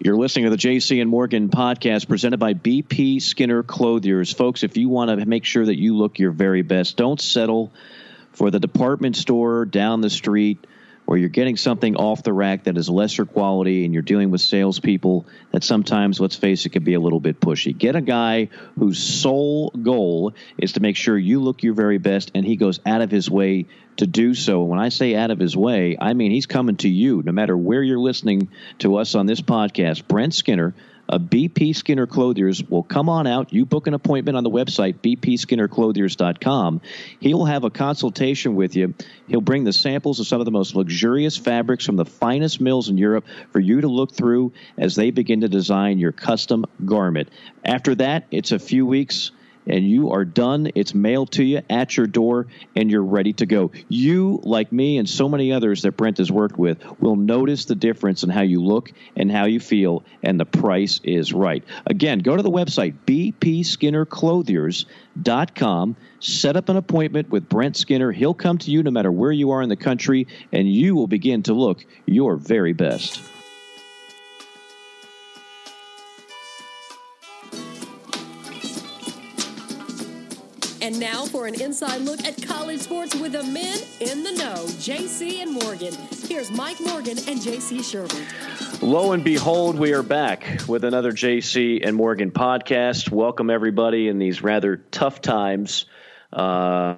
You're listening to the JC and Morgan podcast presented by BP Skinner Clothiers. Folks, if you want to make sure that you look your very best, don't settle for the department store down the street where you're getting something off the rack that is lesser quality and you're dealing with salespeople that sometimes, let's face it, can be a little bit pushy. Get a guy whose sole goal is to make sure you look your very best, and he goes out of his way to do so. When I say out of his way, I mean he's coming to you no matter where you're listening to us on this podcast. Brent Skinner of BP Skinner Clothiers will come on out. You book an appointment on the website, bpskinnerclothiers.com. He'll have a consultation with you. He'll bring the samples of some of the most luxurious fabrics from the finest mills in Europe for you to look through as they begin to design your custom garment. After that, it's a few weeks and you are done. It's mailed to you at your door, and you're ready to go. You, like me and so many others that Brent has worked with, will notice the difference in how you look and how you feel, and the price is right. Again, go to the website, bpskinnerclothiers.com. Set up an appointment with Brent Skinner. He'll come to you no matter where you are in the country, and you will begin to look your very best. And now for an inside look at college sports with the men in the know, JC and Morgan. Here's Mike Morgan and JC Sherman. Lo and behold, we are back with another JC and Morgan podcast. Welcome everybody in these rather tough times for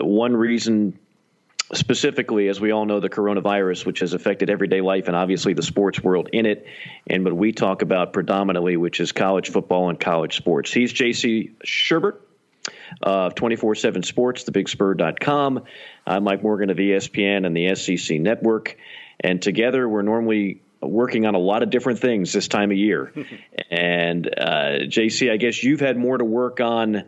one reason specifically, as we all know, the coronavirus, which has affected everyday life and obviously the sports world in it, and what we talk about predominantly, which is college football and college sports. He's J.C. Sherbert of 247 Sports, TheBigSpur.com. I'm Mike Morgan of ESPN and the SEC Network, and together we're normally working on a lot of different things this time of year. And J.C., I guess you've had more to work on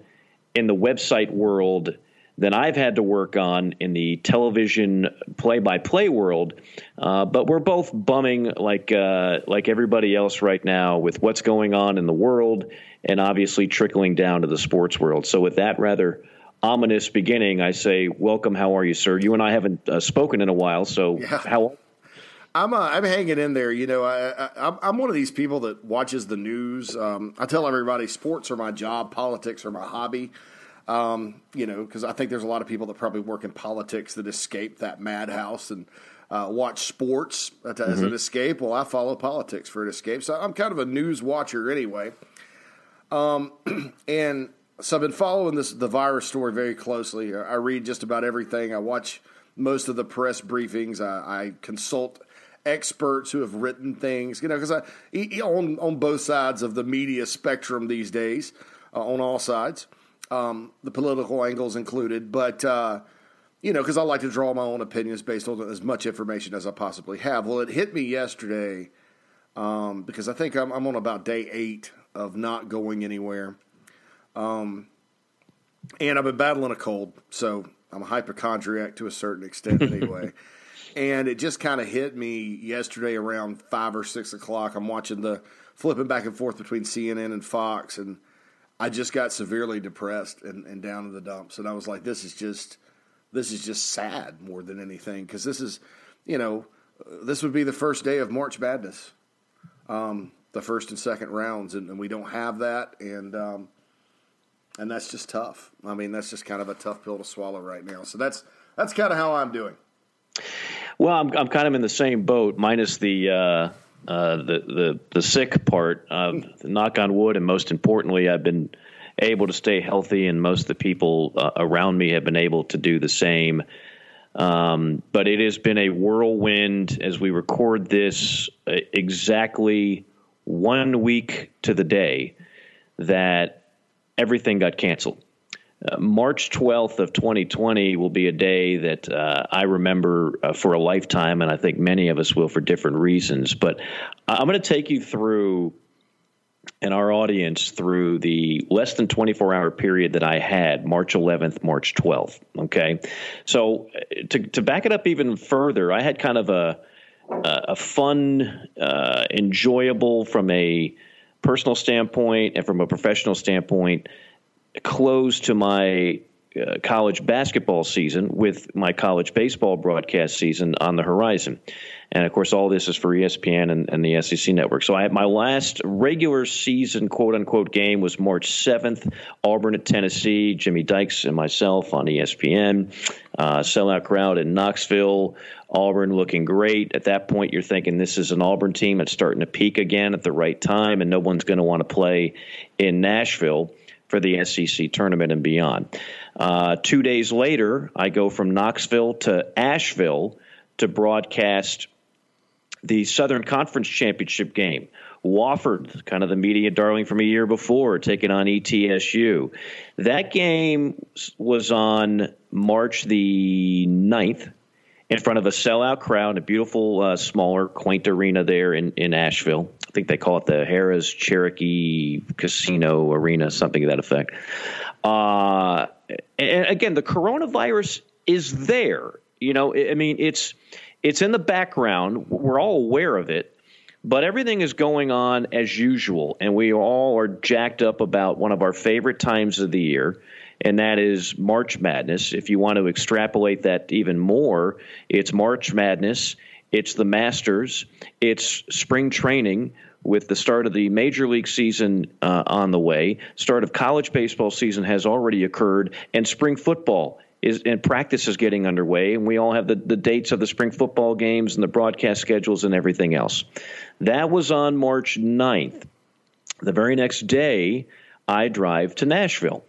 in the website world than I've had to work on in the television play-by-play world, but we're both bumming like everybody else right now with what's going on in the world, and obviously trickling down to the sports world. So with that rather ominous beginning, I say, welcome. How are you, sir? You and I haven't spoken in a while, so yeah. How? I'm hanging in there. You know, I'm one of these people that watches the news. I tell everybody, sports are my job, politics are my hobby. You know, because I think there's a lot of people that probably work in politics that escape that madhouse and watch sports as an escape. Well, I follow politics for an escape. So I'm kind of a news watcher anyway. And so I've been following the virus story very closely. I read just about everything. I watch most of the press briefings. I consult experts who have written things, you know, because on both sides of the media spectrum these days, on all sides. The political angles included, but, you know, because I like to draw my own opinions based on as much information as I possibly have. Well, it hit me yesterday because I think I'm on about day 8 of not going anywhere. And I've been battling a cold, so I'm a hypochondriac to a certain extent anyway. And it just kind of hit me yesterday around 5 or 6 o'clock. I'm watching flipping back and forth between CNN and Fox, and I just got severely depressed and down in the dumps. And I was like, this is just sad more than anything. Cause this is, you know, this would be the first day of March Madness, the first and second rounds. And we don't have that. And that's just tough. I mean, that's just kind of a tough pill to swallow right now. So that's kind of how I'm doing. Well, I'm kind of in the same boat minus the sick part, knock on wood, and most importantly, I've been able to stay healthy, and most of the people around me have been able to do the same. But it has been a whirlwind as we record this exactly 1 week to the day that everything got canceled. March 12th of 2020 will be a day that I remember for a lifetime, and I think many of us will for different reasons. But I'm going to take you through, and our audience, through the less than 24-hour period that I had, March 11th, March 12th, okay? So to back it up even further, I had kind of a fun, enjoyable from a personal standpoint and from a professional standpoint, close to my college basketball season with my college baseball broadcast season on the horizon. And, of course, all this is for ESPN and the SEC Network. So I had my last regular season, quote-unquote, game was March 7th, Auburn at Tennessee, Jimmy Dykes and myself on ESPN, sellout crowd in Knoxville, Auburn looking great. At that point, you're thinking this is an Auburn team that's starting to peak again at the right time, and no one's going to want to play in Nashville for the SEC tournament and beyond. 2 days later, I go from Knoxville to Asheville to broadcast the Southern Conference Championship game. Wofford, kind of the media darling from a year before, taking on ETSU. That game was on March the 9th in front of a sellout crowd, a beautiful, smaller, quaint arena there in Asheville. I think they call it the Harrah's Cherokee Casino Arena, something to that effect. And again, the coronavirus is there. You know, I mean, it's in the background. We're all aware of it, but everything is going on as usual, and we all are jacked up about one of our favorite times of the year, and that is March Madness. If you want to extrapolate that even more, it's March Madness, it's the Masters, it's spring training with the start of the Major League season on the way, start of college baseball season has already occurred, and spring football and practice is getting underway, and we all have the dates of the spring football games and the broadcast schedules and everything else. That was on March 9th. The very next day, I drive to Nashville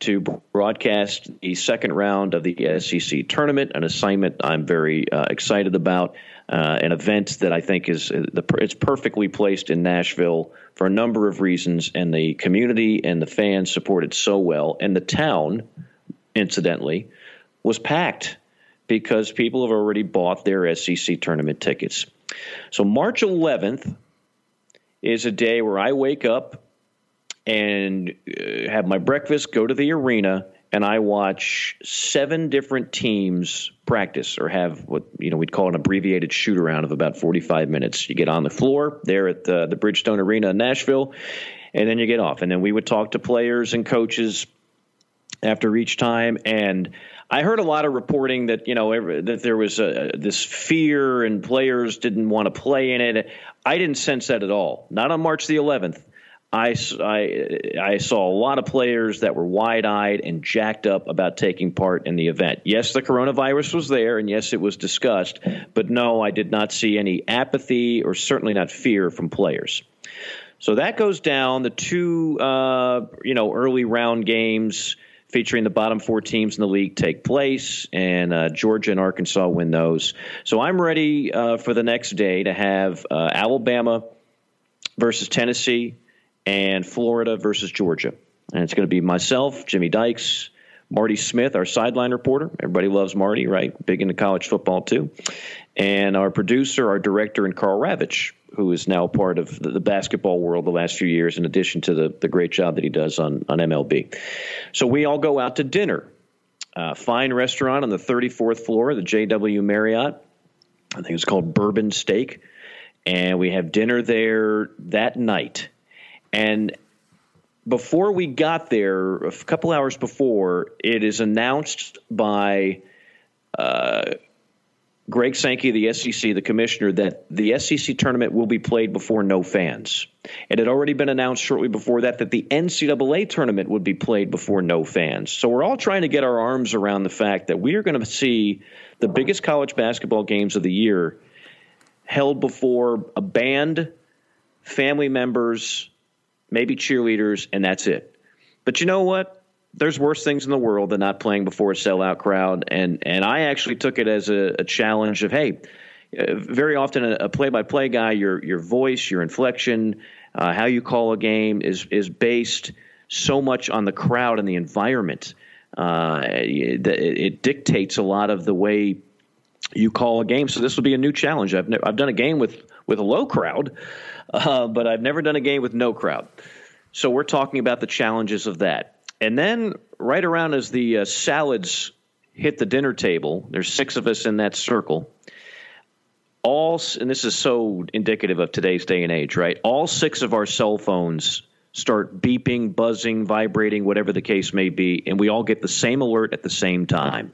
to broadcast the second round of the SEC tournament, an assignment I'm very excited about, an event that I think it's perfectly placed in Nashville for a number of reasons, and the community and the fans support it so well, and the town – incidentally, was packed because people have already bought their SEC tournament tickets. So March 11th is a day where I wake up and have my breakfast, go to the arena, and I watch seven different teams practice or have what, you know, we'd call an abbreviated shoot-around of about 45 minutes. You get on the floor there at the Bridgestone Arena in Nashville, and then you get off. And then we would talk to players and coaches after each time, and I heard a lot of reporting that, you know, that there was this fear and players didn't want to play in it. I didn't sense that at all. Not on March the 11th. I saw a lot of players that were wide-eyed and jacked up about taking part in the event. Yes, the coronavirus was there, and yes, it was discussed, but no, I did not see any apathy or certainly not fear from players. So that goes down. The two, early round games featuring the bottom four teams in the league take place, and Georgia and Arkansas win those. So I'm ready for the next day to have Alabama versus Tennessee and Florida versus Georgia. And it's going to be myself, Jimmy Dykes, Marty Smith, our sideline reporter. Everybody loves Marty, right? Big into college football, too. And our producer, our director, and Carl Ravitch, who is now part of the basketball world the last few years, in addition to the great job that he does on MLB. So we all go out to dinner. Fine restaurant on the 34th floor, the JW Marriott. I think it's called Bourbon Steak. And we have dinner there that night. And before we got there, a couple hours before, it is announced by Greg Sankey, the SEC, the commissioner, that the SEC tournament will be played before no fans. It had already been announced shortly before that the NCAA tournament would be played before no fans. So we're all trying to get our arms around the fact that we are going to see the biggest college basketball games of the year held before a band, family members, maybe cheerleaders, and that's it. But you know what? There's worse things in the world than not playing before a sellout crowd. And I actually took it as a challenge of, hey, very often a play-by-play guy, your voice, your inflection, how you call a game is based so much on the crowd and the environment. It dictates a lot of the way you call a game. So this will be a new challenge. I've done a game with a low crowd, but I've never done a game with no crowd. So we're talking about the challenges of that. And then right around as the salads hit the dinner table, there's six of us in that circle. All, and this is so indicative of today's day and age, right? All six of our cell phones start beeping, buzzing, vibrating, whatever the case may be, and we all get the same alert at the same time.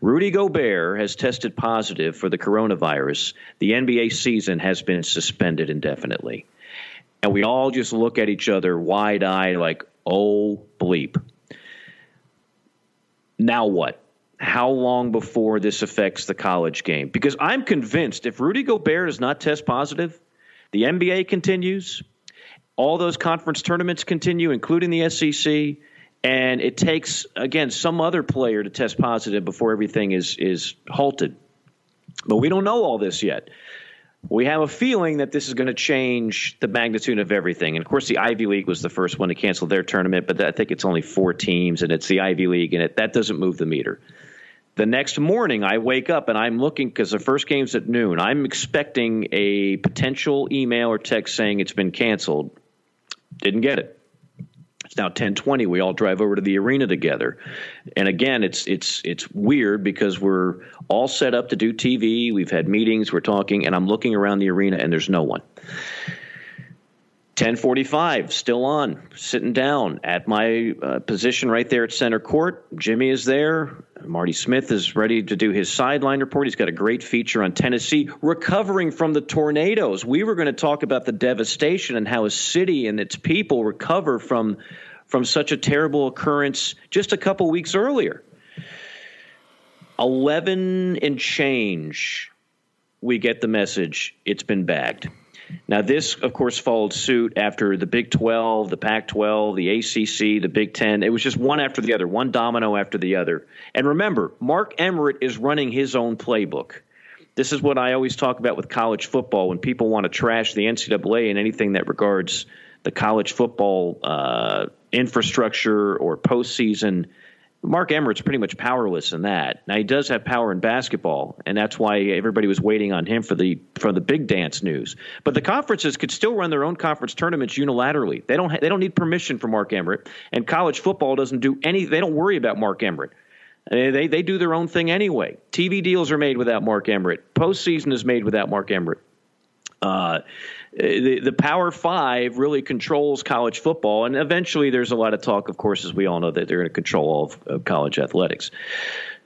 Rudy Gobert has tested positive for the coronavirus. The NBA season has been suspended indefinitely. And we all just look at each other wide-eyed like, oh, bleep. Now what? How long before this affects the college game? Because I'm convinced if Rudy Gobert does not test positive, the NBA continues, all those conference tournaments continue, including the SEC, and it takes, again, some other player to test positive before everything is halted. But we don't know all this yet. We have a feeling that this is going to change the magnitude of everything. And, of course, the Ivy League was the first one to cancel their tournament, but I think it's only 4 teams, and it's the Ivy League, and that doesn't move the meter. The next morning I wake up and I'm looking because the first game's at noon. I'm expecting a potential email or text saying it's been canceled. Didn't get it. It's now 10:20. We all drive over to the arena together. And again, it's weird because we're all set up to do TV. We've had meetings. We're talking, and I'm looking around the arena and there's no one. 10:45, still on, sitting down at my position right there at center court. Jimmy is there. Marty Smith is ready to do his sideline report. He's got a great feature on Tennessee, recovering from the tornadoes. We were going to talk about the devastation and how a city and its people recover from such a terrible occurrence just a couple weeks earlier. 11 and change, we get the message, it's been bagged. Now, this, of course, followed suit after the Big 12, the Pac-12, the ACC, the Big Ten. It was just one after the other, one domino after the other. And remember, Mark Emmert is running his own playbook. This is what I always talk about with college football when people want to trash the NCAA and anything that regards the college football infrastructure or postseason. Mark Emmert's pretty much powerless in that. Now, he does have power in basketball, and that's why everybody was waiting on him for the big dance news. But the conferences could still run their own conference tournaments unilaterally. They don't need permission from Mark Emmert, and college football doesn't do any. They don't worry about Mark Emmert. They do their own thing anyway. TV deals are made without Mark Emmert. Postseason is made without Mark Emmert. The Power Five really controls college football, and eventually there's a lot of talk, of course, as we all know, that they're going to control all of college athletics.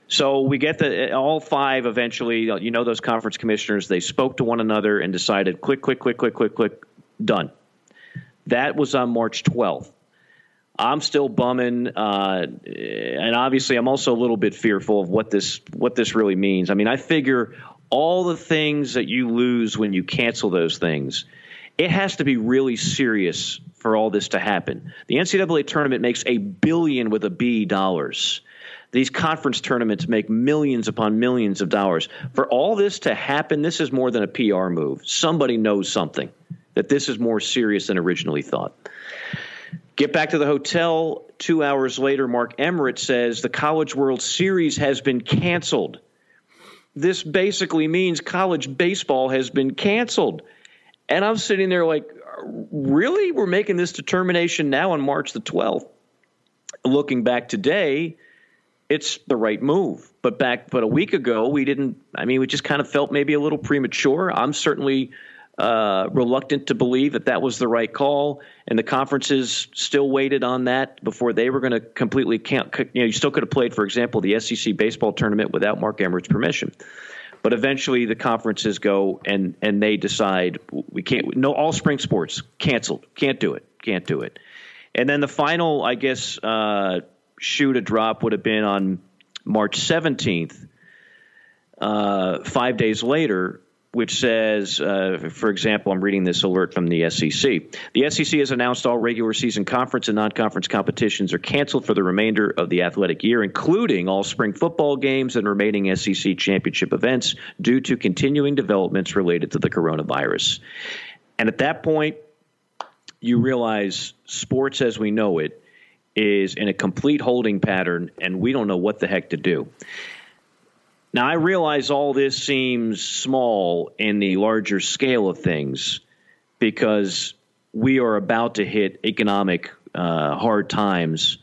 So we get all five eventually. You know, those conference commissioners, they spoke to one another and decided, click, click, click, click, click, click, done. That was on March 12th. I'm still bumming, and obviously I'm also a little bit fearful of what this really means. I mean, I figure all the things that you lose when you cancel those things, it has to be really serious for all this to happen. The NCAA tournament makes $1 billion. These conference tournaments make millions upon millions of dollars. For all this to happen, this is more than a PR move. Somebody knows something, that this is more serious than originally thought. Get back to the hotel. 2 hours later, Mark Emmert says the College World Series has been canceled. This basically means college baseball has been canceled. And I'm sitting there like, really? We're making this determination now on March the 12th. Looking back today, it's the right move. But a week ago, we just kind of felt maybe a little premature. I'm certainly reluctant to believe that was the right call. And the conferences still waited on that before they were going to completely count. You still could have played, for example, the SEC baseball tournament without Mark Emmert's permission. But eventually the conferences go and they decide we can't. No, all spring sports canceled. Can't do it. And then the final, I guess, shoe to drop would have been on March 17th, 5 days later, which says, for example, I'm reading this alert from the SEC. The SEC has announced all regular season conference and non-conference competitions are canceled for the remainder of the athletic year, including all spring football games and remaining SEC championship events due to continuing developments related to the coronavirus. And at that point, you realize sports as we know it is in a complete holding pattern, and we don't know what the heck to do. Now, I realize all this seems small in the larger scale of things because we are about to hit economic hard times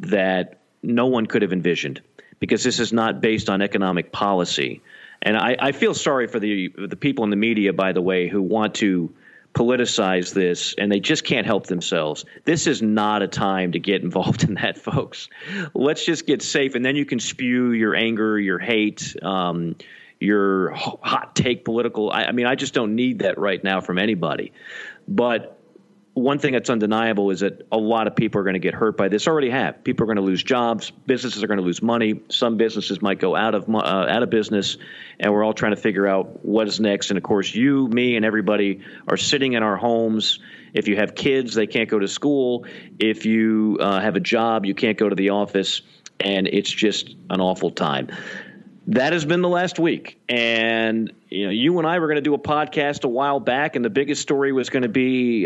that no one could have envisioned, because this is not based on economic policy. And I feel sorry for the people in the media, by the way, who want to politicize this, and they just can't help themselves. This is not a time to get involved in that, folks. Let's just get safe, and then you can spew your anger, your hate, your hot take political. I mean, I just don't need that right now from anybody. But one thing that's undeniable is that a lot of people are going to get hurt by this. Already have. People are going to lose jobs. Businesses are going to lose money. Some businesses might go out of business, and we're all trying to figure out what is next. And of course, you, me, and everybody are sitting in our homes. If you have kids, they can't go to school. If you have a job, you can't go to the office, and it's just an awful time. That has been the last week, and you and I were going to do a podcast a while back, and the biggest story was going to be,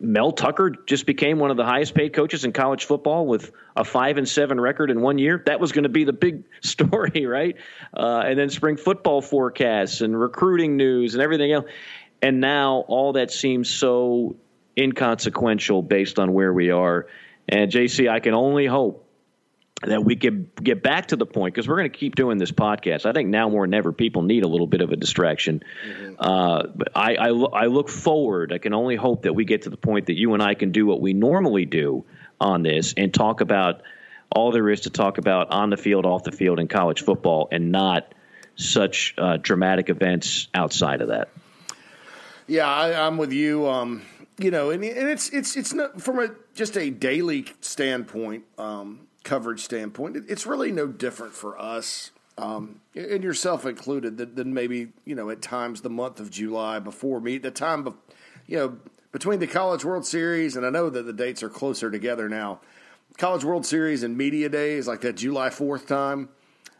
Mel Tucker just became one of the highest-paid coaches in college football with a 5-7 record in 1 year. That was going to be the big story, right? And then spring football forecasts and recruiting news and everything else, and now all that seems so inconsequential based on where we are. And JC, I can only hope that we could get back to the point, because we're going to keep doing this podcast. I think now more than ever, people need a little bit of a distraction. Mm-hmm. I look forward. I can only hope that we get to the point that you and I can do what we normally do on this and talk about all there is to talk about on the field, off the field in college football, and not such dramatic events outside of that. Yeah, I'm with you. And it's not from just a daily standpoint, coverage standpoint, it's really no different for us, and yourself included, than maybe at times the month of July before me, the time between the College World Series, and I know that the dates are closer together now. College World Series and Media Day is like that July 4th time.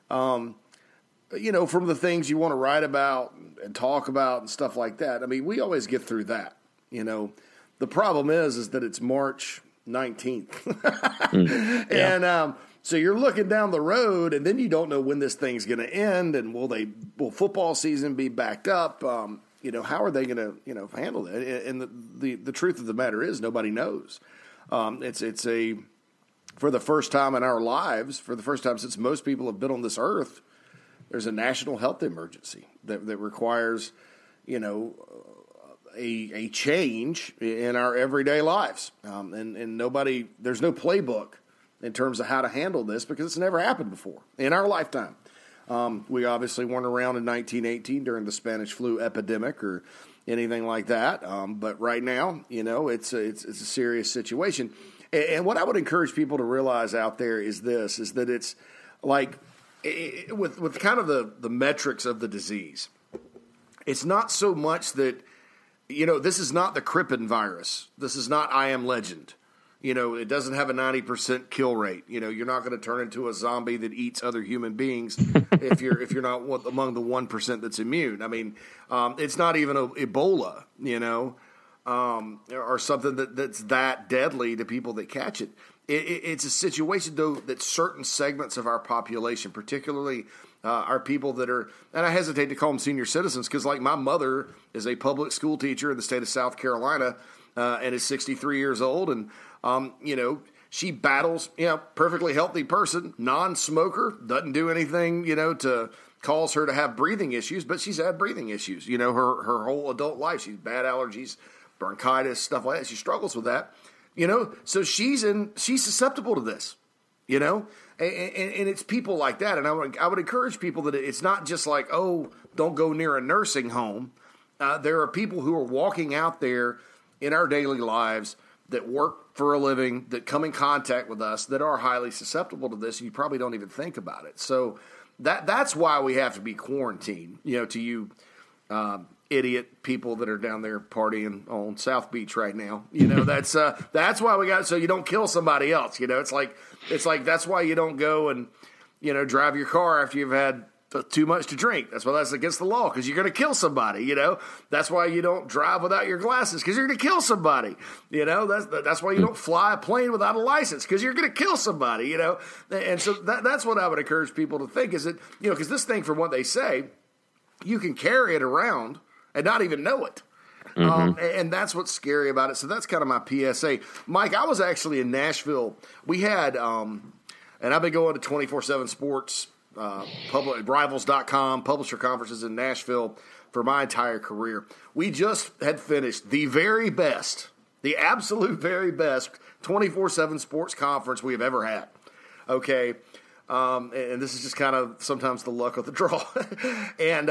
From the things you want to write about and talk about and stuff like that. I mean, we always get through that. The problem is that it's March 19th. Mm, yeah. And so you're looking down the road, and then you don't know when this thing's going to end, and will football season be backed up? How are they going to handle it? And the truth of the matter is, nobody knows. For the first time in our lives, for the first time since most people have been on this earth, there's a national health emergency that requires a change in our everyday lives. And nobody, there's no playbook in terms of how to handle this, because it's never happened before in our lifetime. We obviously weren't around in 1918 during the Spanish flu epidemic or anything like that. But right now, it's a serious situation. And what I would encourage people to realize out there is that it's like with kind of the metrics of the disease. It's not so much that, this is not the Crippen virus. This is not I Am Legend. It doesn't have a 90% kill rate. You're not going to turn into a zombie that eats other human beings if you're not among the 1% that's immune. I mean, it's not even Ebola, or something that's that deadly to people that catch it. It's a situation, though, that certain segments of our population, particularly are people that are, and I hesitate to call them senior citizens, because like my mother is a public school teacher in the state of South Carolina, and is 63 years old, and she battles, perfectly healthy person, non-smoker, doesn't do anything, to cause her to have breathing issues, but she's had breathing issues, her whole adult life. She's bad allergies, bronchitis, stuff like that. She struggles with that, so she's susceptible to this, And it's people like that, and I would encourage people that it's not just like, oh, don't go near a nursing home. There are people who are walking out there in our daily lives that work for a living, that come in contact with us, that are highly susceptible to this, and you probably don't even think about it. So that's why we have to be quarantined, to you idiot people that are down there partying on South Beach right now. That's why we got, so you don't kill somebody else. It's like that's why you don't go and drive your car after you've had too much to drink. That's why that's against the law, because you're going to kill somebody. That's why you don't drive without your glasses, because you're going to kill somebody. That's why you don't fly a plane without a license, because you're going to kill somebody. And so that's what I would encourage people to think, is that because this thing, from what they say, you can carry it around and not even know it. Mm-hmm. And that's what's scary about it. So that's kind of my PSA. Mike, I was actually in Nashville. We had, and I've been going to 247 Sports, rivals.com, publisher conferences in Nashville for my entire career. We just had finished the very best, the absolute very best 247 sports conference we have ever had. Okay. And this is just kind of sometimes the luck of the draw. And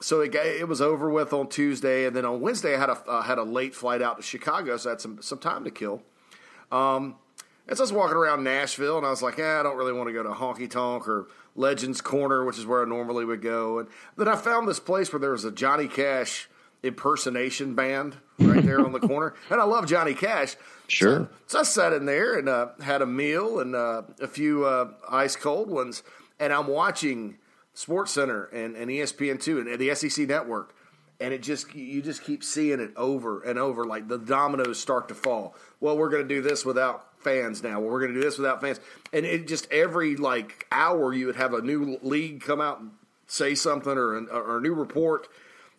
so it was over with on Tuesday. And then on Wednesday, I had a late flight out to Chicago, so I had some time to kill. And so I was walking around Nashville, and I was like, I don't really want to go to Honky Tonk or Legends Corner, which is where I normally would go. And then I found this place where there was a Johnny Cash impersonation band right there on the corner. And I love Johnny Cash. Sure. So I sat in there and had a meal and a few ice cold ones. And I'm watching SportsCenter and ESPN2 and the SEC Network. And it you just keep seeing it over and over, like the dominoes start to fall. Well, we're going to do this without fans now. Well, we're going to do this without fans. And it just every like hour you would have a new league come out and say something or a new report.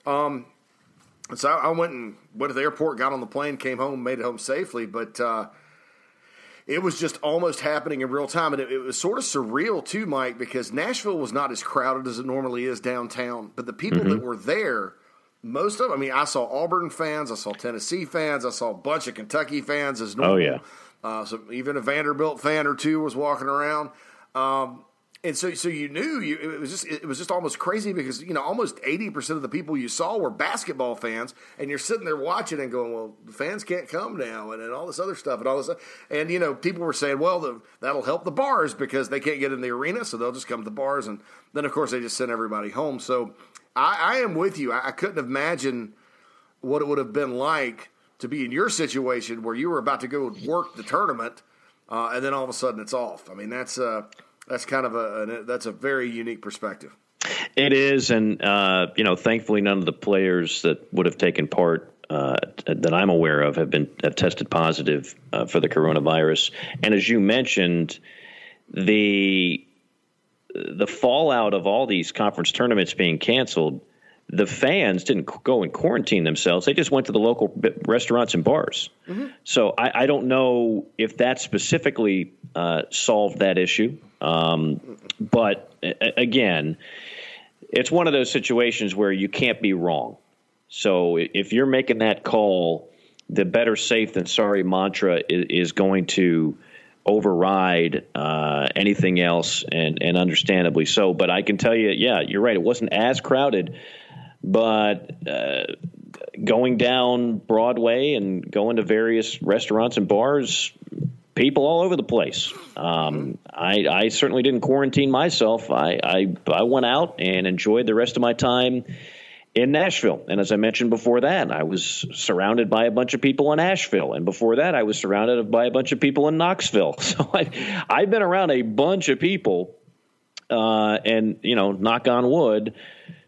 So I went to the airport, got on the plane, came home, made it home safely. But it was just almost happening in real time. And it was sort of surreal too, Mike, because Nashville was not as crowded as it normally is downtown. But the people that were there, most of them, I mean, I saw Auburn fans, I saw Tennessee fans, I saw a bunch of Kentucky fans as normal. Oh, yeah. So even a Vanderbilt fan or two was walking around. And so you knew it was just almost crazy because, you know, almost 80% of the people you saw were basketball fans, and you're sitting there watching and going, well, the fans can't come now, and all this other stuff and all this. And, you know, people were saying, well, that'll help the bars because they can't get in the arena, so they'll just come to the bars. And then, of course, they just sent everybody home. So I am with you. I couldn't imagine what it would have been like to be in your situation where you were about to go work the tournament, and then all of a sudden it's off. I mean, that's kind of a very unique perspective. It is, and you know, thankfully, none of the players that would have taken part that I'm aware of have tested positive for the coronavirus. And as you mentioned, the fallout of all these conference tournaments being canceled, the fans didn't go and quarantine themselves. They just went to the local restaurants and bars. Mm-hmm. So I don't know if that specifically solved that issue. But again, it's one of those situations where you can't be wrong. So if you're making that call, the better safe than sorry mantra is going to override anything else, and understandably so. But I can tell you, yeah, you're right. It wasn't as crowded, but going down Broadway and going to various restaurants and bars, people all over the place. I certainly didn't quarantine myself. I went out and enjoyed the rest of my time in Nashville. And as I mentioned before that, I was surrounded by a bunch of people in Asheville. And before that, I was surrounded by a bunch of people in Knoxville. So I've been around a bunch of people, and, you know, knock on wood,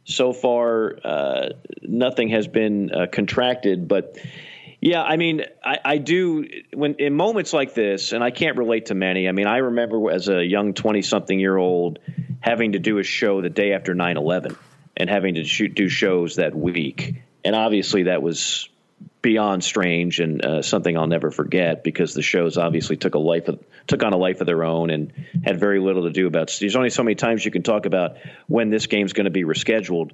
so far nothing has been contracted. But yeah, I mean, I do when in moments like this, and I can't relate to many. I mean, I remember as a young 20-something-year-old having to do a show the day after 9/11 and having to do shows that week. And obviously that was beyond strange and something I'll never forget, because the shows obviously took on a life of their own and had very little to do about. There's only so many times you can talk about when this game's going to be rescheduled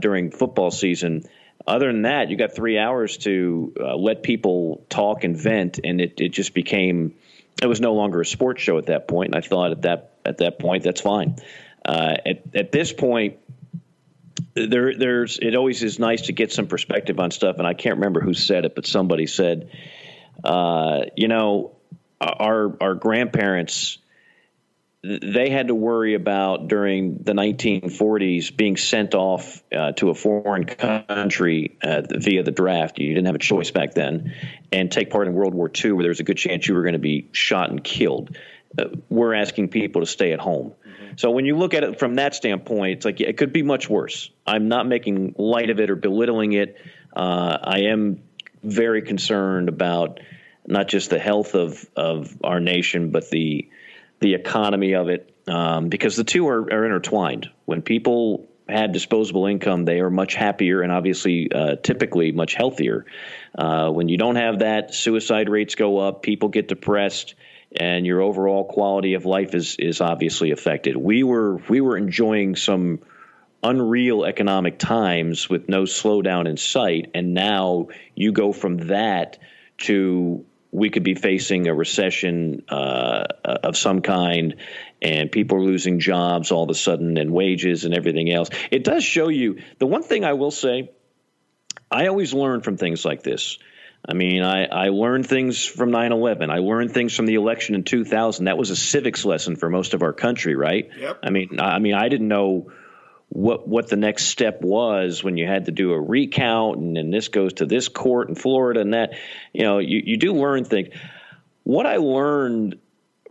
during football season. Other than that, you got 3 hours to let people talk and vent, and it just became – it was no longer a sports show at that point, and I thought at that point that's fine. At this point, it always is nice to get some perspective on stuff, and I can't remember who said it, but somebody said, you know, our grandparents – they had to worry about during the 1940s being sent off to a foreign country via the draft. You didn't have a choice back then, and take part in World War II, where there was a good chance you were going to be shot and killed. We're asking people to stay at home. Mm-hmm. So when you look at it from that standpoint, it's like, it could be much worse. I'm not making light of it or belittling it. I am very concerned about not just the health of our nation, but the economy of it, because the two are intertwined. When people had disposable income, they are much happier and obviously typically much healthier. When you don't have that, suicide rates go up, people get depressed, and your overall quality of life is obviously affected. We were enjoying some unreal economic times with no slowdown in sight. And now you go from that to we could be facing a recession of some kind, and people are losing jobs all of a sudden and wages and everything else. It does show you – the one thing I will say, I always learn from things like this. I mean, I learned things from 9/11. I learned things from the election in 2000. That was a civics lesson for most of our country, right? Yep. I mean, I didn't know what the next step was when you had to do a recount, and then this goes to this court in Florida, and that, you know, you do learn things. What I learned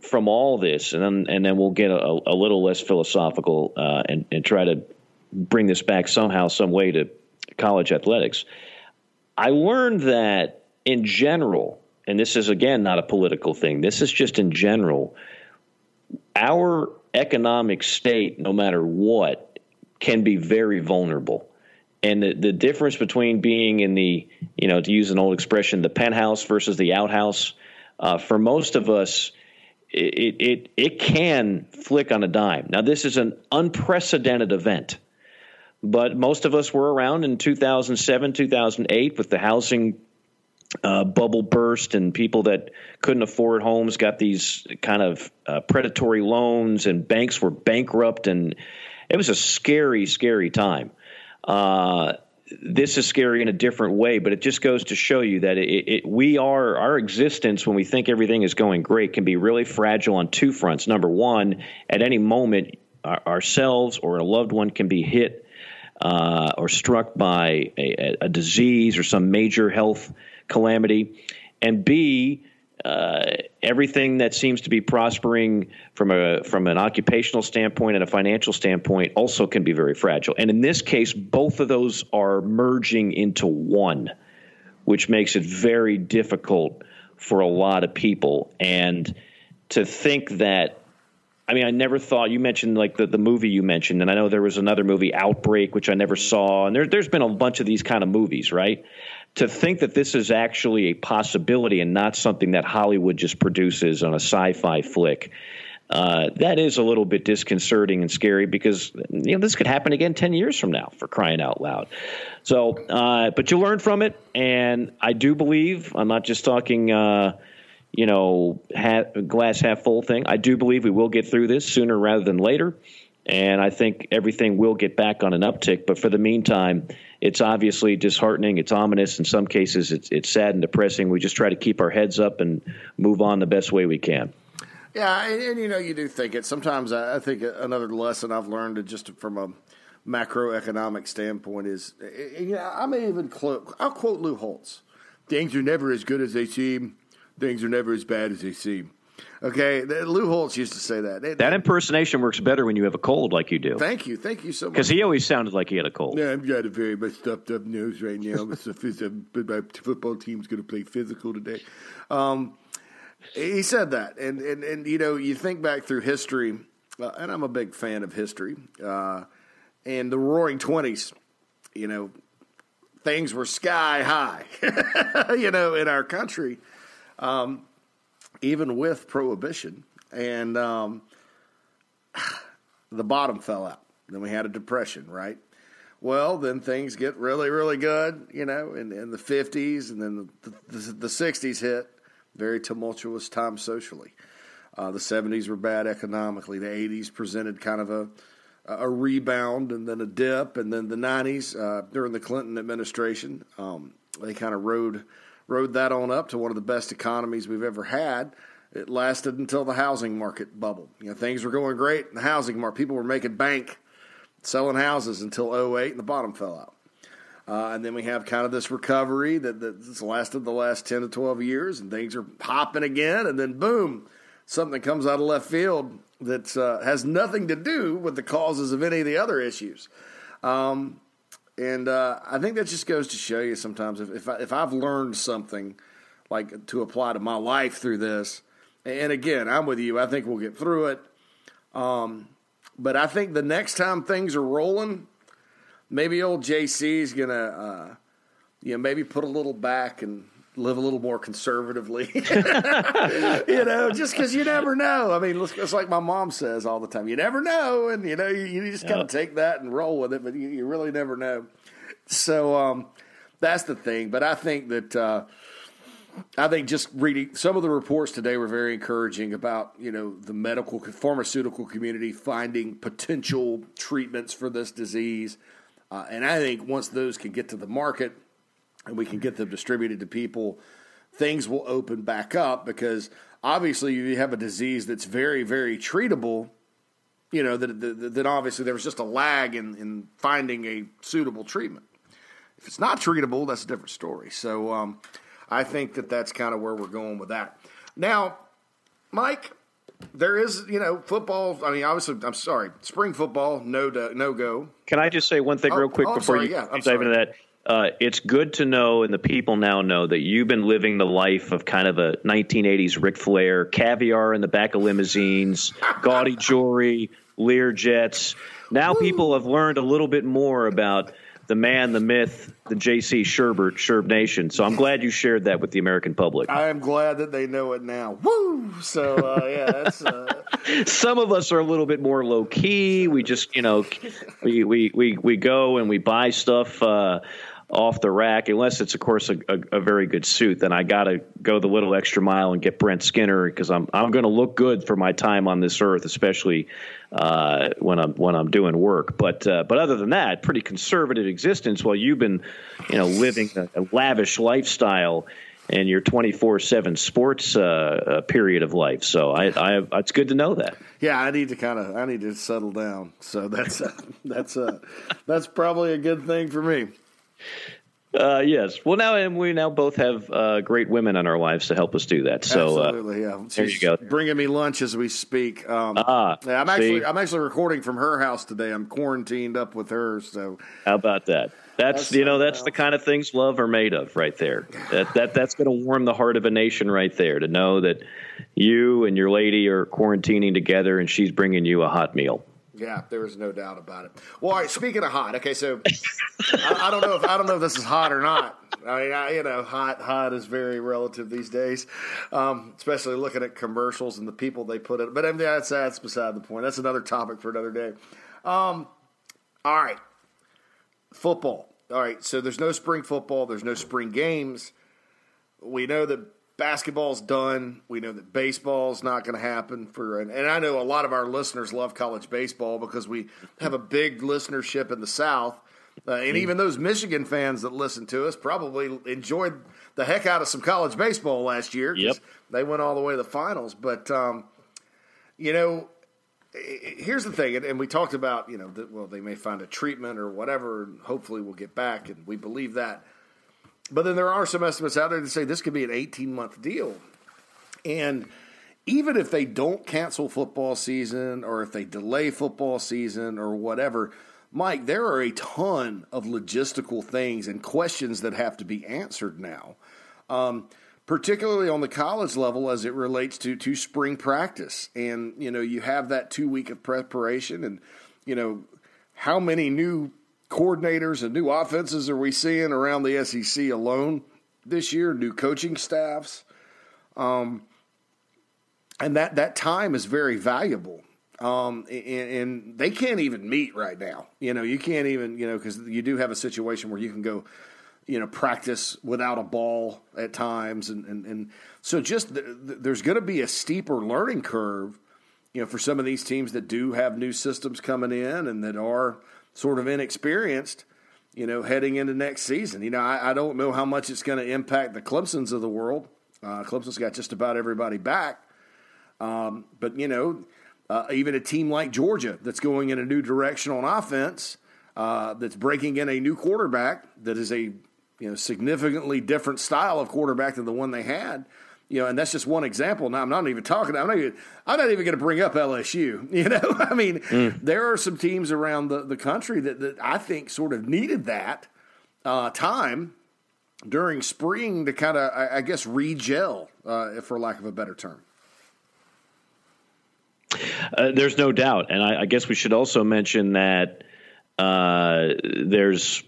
from all this, and then we'll get a little less philosophical and try to bring this back somehow, some way to college athletics. I learned that, in general, and this is, again, not a political thing, this is just in general, our economic state, no matter what, can be very vulnerable. And the difference between being in the, you know, to use an old expression, the penthouse versus the outhouse, for most of us, it can flick on a dime. Now, this is an unprecedented event. But most of us were around in 2007, 2008 with the housing bubble burst, and people that couldn't afford homes got these kind of predatory loans, and banks were bankrupt, and it was a scary, scary time. This is scary in a different way, but it just goes to show you that our existence, when we think everything is going great, can be really fragile on two fronts. Number one, at any moment, ourselves or a loved one can be hit or struck by a disease or some major health calamity, and B, everything that seems to be prospering from an occupational standpoint and a financial standpoint also can be very fragile. And in this case, both of those are merging into one, which makes it very difficult for a lot of people. And to think that, I mean, I never thought, you mentioned like the movie you mentioned, and I know there was another movie, Outbreak, which I never saw. And there's been a bunch of these kind of movies, right? To think that this is actually a possibility and not something that Hollywood just produces on a sci-fi flick, that is a little bit disconcerting and scary, because, you know, this could happen again 10 years from now, for crying out loud. So, but you learn from it. And I do believe, I'm not just talking, you know, glass half full thing. I do believe we will get through this sooner rather than later. And I think everything will get back on an uptick. But for the meantime, it's obviously disheartening. It's ominous. In some cases, it's sad and depressing. We just try to keep our heads up and move on the best way we can. Yeah, and you know, you do think it. Sometimes I think another lesson I've learned just from a macroeconomic standpoint is, you know, I may even quote Lou Holtz. Things are never as good as they seem. Things are never as bad as they seem. Okay, Lou Holtz used to say that. That impersonation works better when you have a cold like you do. Thank you so much. Because he always sounded like he had a cold. Yeah, I've got a very much stuffed up nose right now. But my football team's going to play physical today. He said that, and you know, you think back through history, and I'm a big fan of history, and the Roaring 20s, you know, things were sky high, you know, in our country. Even with Prohibition, and the bottom fell out. Then we had a depression, right? Well, then things get really, really good, you know, in the 50s, and then the 60s hit. Very tumultuous time socially. The 70s were bad economically. The 80s presented kind of a rebound, and then a dip, and then the 90s, during the Clinton administration, they kind of rode that on up to one of the best economies we've ever had. It lasted until the housing market bubbled. You know, things were going great in the housing market. People were making bank, selling houses until 08, and the bottom fell out. And then we have kind of this recovery that's lasted the last 10 to 12 years, and things are popping again, and then boom, something comes out of left field that has nothing to do with the causes of any of the other issues. And I think that just goes to show you sometimes if I've learned something like to apply to my life through this, and again, I'm with you. I think we'll get through it. But I think the next time things are rolling, maybe old JC is going to, you know, maybe put a little back and live a little more conservatively, you know, just because you never know. I mean, it's like my mom says all the time, you never know. And, you know, you just kind of take that and roll with it, but you really never know. So that's the thing. But I think that just reading some of the reports today were very encouraging about, you know, the medical pharmaceutical community finding potential treatments for this disease. And I think once those can get to the market and we can get them distributed to people, things will open back up, because obviously you have a disease that's very, very treatable, you know, that obviously there was just a lag in finding a suitable treatment. If it's not treatable, that's a different story. So I think that's kind of where we're going with that. Now, Mike, there is, you know, football. I mean, obviously, I'm sorry, spring football, no go. Can I just say one thing real quick before you dive into that? It's good to know, and the people now know, that you've been living the life of kind of a 1980s Ric Flair, caviar in the back of limousines, gaudy jewelry, Lear jets. Now people have learned a little bit more about the man, the myth, the J.C. Sherbert, Sherb Nation. So I'm glad you shared that with the American public. I am glad that they know it now. Woo! So, that's... Some of us are a little bit more low-key. We just, you know, we go and we buy stuff off the rack, unless it's, of course, a very good suit. Then I got to go the little extra mile and get Brent Skinner, because I'm going to look good for my time on this earth, especially when I'm doing work. But other than that, pretty conservative existence. While you've been, you know, living a lavish lifestyle in your 24/7 sports period of life. So I it's good to know that. Yeah, I need to settle down. So that's probably a good thing for me. Yes. Well, we now both have great women on our lives to help us do that. So absolutely, yeah. She's there you go. Bringing me lunch as we speak. Yeah, I'm actually recording from her house today. I'm quarantined up with her. So how about that? That's the kind of things love are made of, right there. That's going to warm the heart of a nation, right there, to know that you and your lady are quarantining together, and she's bringing you a hot meal. Yeah, there is no doubt about it. Well, all right, speaking of hot, okay, so I don't know if this is hot or not. I mean, hot is very relative these days, especially looking at commercials and the people they put it. But I mean, that's beside the point. That's another topic for another day. All right, football. All right, so there's no spring football. There's no spring games. We know that basketball's done. We know that baseball's not going to happen and I know a lot of our listeners love college baseball because we have a big listenership in the South, and even those Michigan fans that listen to us probably enjoyed the heck out of some college baseball last year. Yep, they went all the way to the finals. But you know, here's the thing, and we talked about, you know, that, well, they may find a treatment or whatever, and hopefully we'll get back, and we believe that. But then there are some estimates out there that say this could be an 18-month deal. And even if they don't cancel football season, or if they delay football season or whatever, Mike, there are a ton of logistical things and questions that have to be answered now, particularly on the college level as it relates to spring practice. And, you know, you have that 2-week of preparation, and, you know, how many new coordinators and new offenses are we seeing around the SEC alone this year? New coaching staffs, and that time is very valuable. And they can't even meet right now. You know, you can't even, you know, because you do have a situation where you can go, you know, practice without a ball at times, and so just there's going to be a steeper learning curve, you know, for some of these teams that do have new systems coming in and that are sort of inexperienced, you know, heading into next season. You know, I don't know how much it's going to impact the Clemsons of the world. Clemson's got just about everybody back. But, you know, even a team like Georgia that's going in a new direction on offense, that's breaking in a new quarterback that is a, you know, significantly different style of quarterback than the one they had. You know, and that's just one example. Now, I'm not even going to bring up LSU. You know, I mean, there are some teams around the country that I think sort of needed that time during spring to kind of, I guess, re-gel, for lack of a better term. There's no doubt. And I guess we should also mention that there's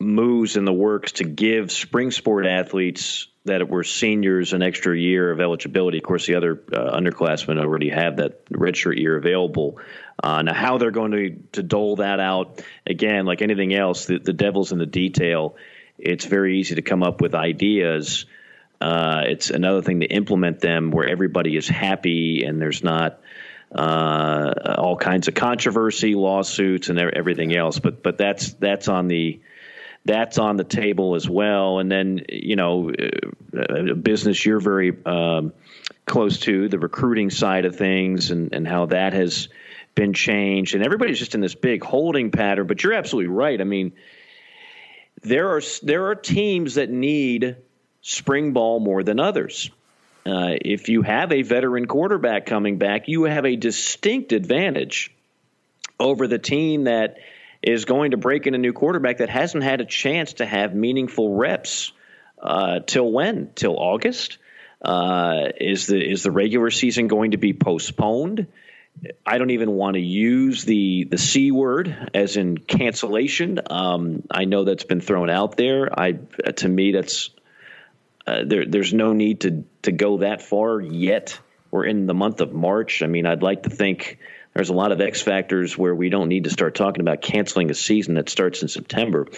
moves in the works to give spring sport athletes that were seniors an extra year of eligibility. Of course, the other underclassmen already have that redshirt year available. Now, how they're going to dole that out, again, like anything else, the devil's in the detail. It's very easy to come up with ideas. It's another thing to implement them where everybody is happy and there's not all kinds of controversy, lawsuits, and everything else. But that's on the table as well. And then, you know, a business you're very close to, the recruiting side of things and how that has been changed. And everybody's just in this big holding pattern. But you're absolutely right. I mean, there are teams that need spring ball more than others. If you have a veteran quarterback coming back, you have a distinct advantage over the team that is going to break in a new quarterback that hasn't had a chance to have meaningful reps till when? Till August? Is the regular season going to be postponed? I don't even want to use the C word, as in cancellation. I know that's been thrown out there. To me, that's there's no need to go that far yet. We're in the month of March. I mean, I'd like to think there's a lot of X factors where we don't need to start talking about canceling a season that starts in September.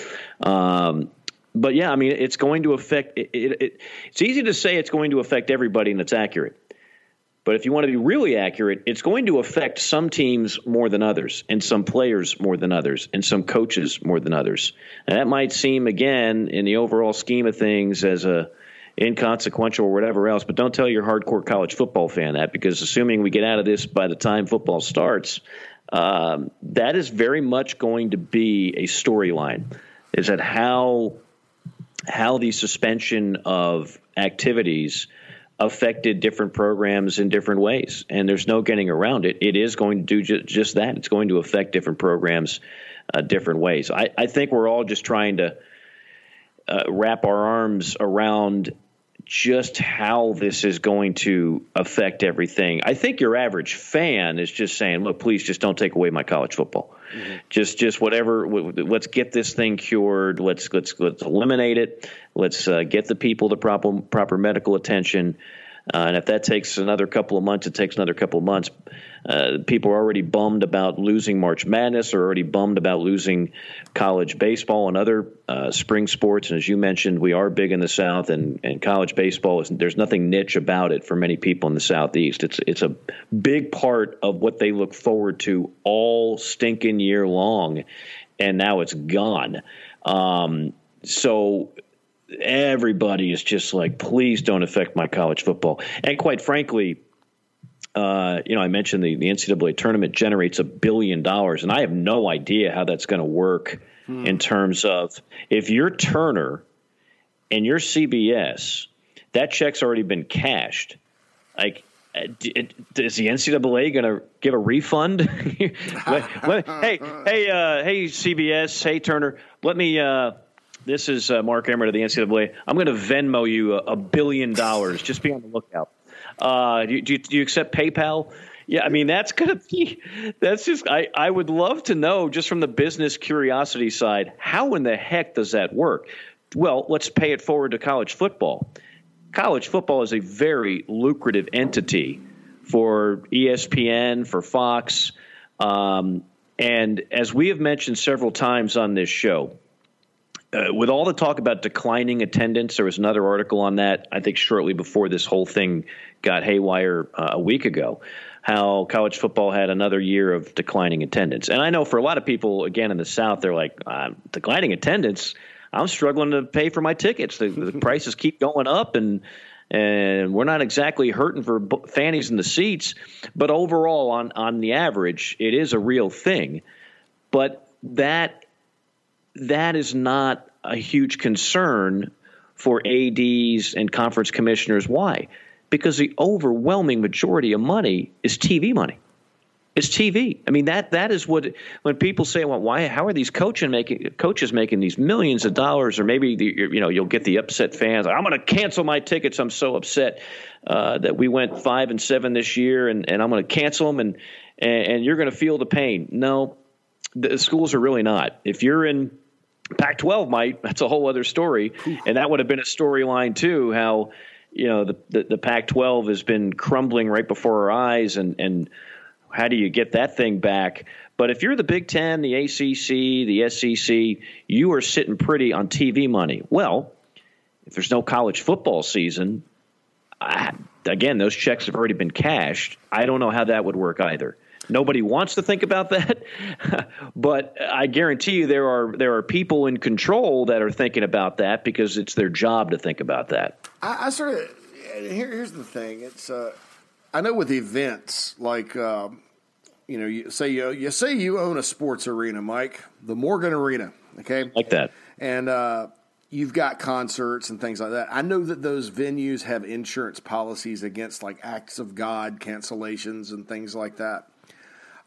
But yeah, I mean, it's going to affect it's easy to say it's going to affect everybody, and it's accurate. But if you want to be really accurate, it's going to affect some teams more than others, and some players more than others, and some coaches more than others. And that might seem, again, in the overall scheme of things, as a inconsequential or whatever else, but don't tell your hardcore college football fan that, because assuming we get out of this by the time football starts, that is very much going to be a storyline, is that how the suspension of activities affected different programs in different ways. And there's no getting around it. It is going to do just that. It's going to affect different programs different ways. I think we're all just trying to wrap our arms around just how this is going to affect everything. I think your average fan is just saying, look, please just don't take away my college football. Mm-hmm. Just whatever, let's get this thing cured. Let's eliminate it. Let's get the people the proper medical attention. And if that takes another couple of months, it takes another couple of months. People are already bummed about losing March Madness, or already bummed about losing college baseball and other spring sports. And as you mentioned, we are big in the South, and college baseball, there's nothing niche about it for many people in the Southeast. It's a big part of what they look forward to all stinking year long, and now it's gone. So everybody is just like, please don't affect my college football. And quite frankly, you know, I mentioned the NCAA tournament generates $1 billion, and I have no idea how that's going to work in terms of, if you're Turner and you're CBS, that check's already been cashed. Like, is the NCAA going to give a refund? Hey, CBS, hey, Turner, let me, this is Mark Emmert of the NCAA. I'm going to Venmo you $1 billion. Just be on the lookout. Do you accept PayPal? Yeah, I mean, I would love to know, just from the business curiosity side, how in the heck does that work? Well, let's pay it forward to college football. College football is a very lucrative entity for ESPN, for Fox. And as we have mentioned several times on this show, with all the talk about declining attendance, there was another article on that, I think shortly before this whole thing got haywire a week ago, how college football had another year of declining attendance. And I know for a lot of people, again, in the South, they're like, declining attendance, I'm struggling to pay for my tickets. The prices keep going up, and we're not exactly hurting for fannies in the seats. But overall, on the average, it is a real thing. But that is not a huge concern for ADs and conference commissioners. Why? Because the overwhelming majority of money is TV money. It's TV. I mean, that is what, when people say, well, why, how are these coaches making these millions of dollars? Or maybe, you'll get the upset fans. I'm going to cancel my tickets. I'm so upset that we went 5-7 this year, and I'm going to cancel them, and you're going to feel the pain. No, the schools are really not. If you're in Pac-12 might. That's a whole other story. And that would have been a storyline too, how, you know, the Pac-12 has been crumbling right before our eyes, and how do you get that thing back? But if you're the Big Ten, the ACC, the SEC, you are sitting pretty on TV money. Well, if there's no college football season, again, those checks have already been cashed. I don't know how that would work either. Nobody wants to think about that, but I guarantee you there are people in control that are thinking about that because it's their job to think about that. I sort of here's the thing. It's I know with events like you know, you say you own a sports arena, Mike, the Morgan Arena, okay, like that, and you've got concerts and things like that. I know that those venues have insurance policies against like acts of God cancellations and things like that.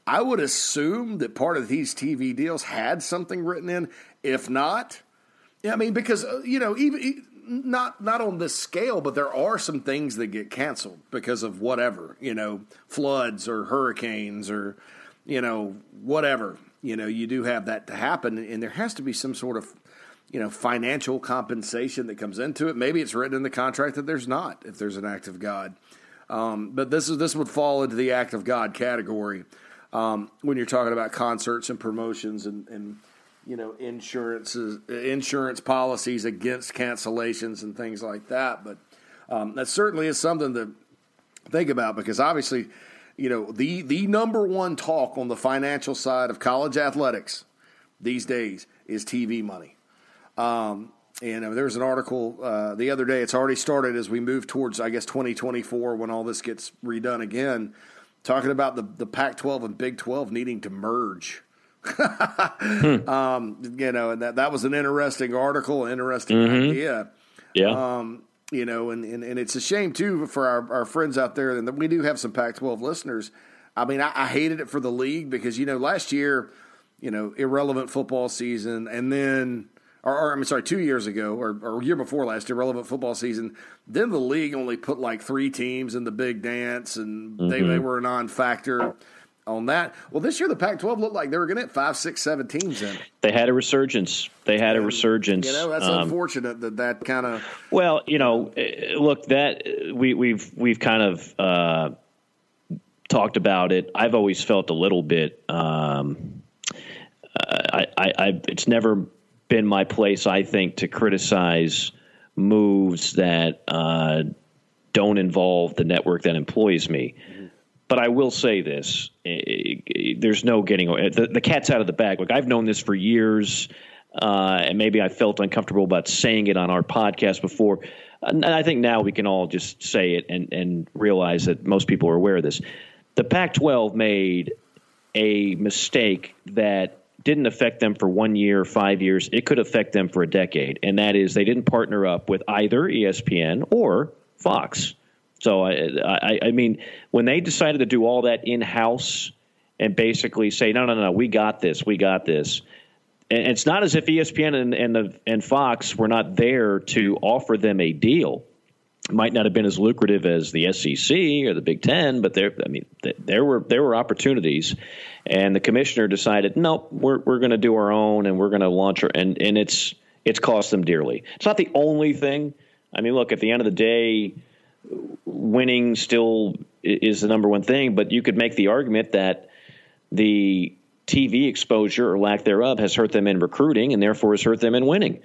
I would assume that part of these TV deals had something written in. If not, I mean, because, you know, even not on this scale, but there are some things that get canceled because of whatever, you know, floods or hurricanes or, you know, whatever. You know, you do have that to happen, and there has to be some sort of, you know, financial compensation that comes into it. Maybe it's written in the contract that there's not, if there's an act of God. But this would fall into the act of God category. When you're talking about concerts and promotions and you know, insurance policies against cancellations and things like that. But that certainly is something to think about, because obviously, you know, the number one talk on the financial side of college athletics these days is TV money. And there was an article the other day. It's already started as we move towards, I guess, 2024 when all this gets redone again. Talking about the Pac-12 and Big 12 needing to merge. You know, and that was an interesting article, interesting idea. Yeah. You know, and it's a shame, too, for our friends out there. And we do have some Pac-12 listeners. I mean, I hated it for the league because, you know, last year, you know, irrelevant football season. And then, or I'm sorry, 2 years ago or year before last, irrelevant football season. Then the league only put like three teams in the big dance, and they were a non-factor on that. Well, this year the Pac-12 looked like they were going to hit 5, 6, 7 teams in. They had a resurgence. You know, that's unfortunate that kind of. Well, you know, look, that we've kind of talked about it. I've always felt a little bit. It's never been my place, I think, to criticize moves that don't involve the network that employs me. But I will say this: there's no getting away. The cat's out of the bag. Look, I've known this for years, and maybe I felt uncomfortable about saying it on our podcast before. And I think now we can all just say it and realize that most people are aware of this. The Pac-12 made a mistake that didn't affect them for 1 year, 5 years. It could affect them for a decade. And that is, they didn't partner up with either ESPN or Fox. So I mean, when they decided to do all that in-house and basically say, no, we got this. And it's not as if ESPN and Fox were not there to offer them a deal. It might not have been as lucrative as the SEC or the Big Ten, but there were opportunities, and the commissioner decided, nope, we're going to do our own, and we're going to launch and it's cost them dearly. It's not the only thing. I mean, look, at the end of the day, winning still is the number one thing, but you could make the argument that the TV exposure or lack thereof has hurt them in recruiting, and therefore has hurt them in winning.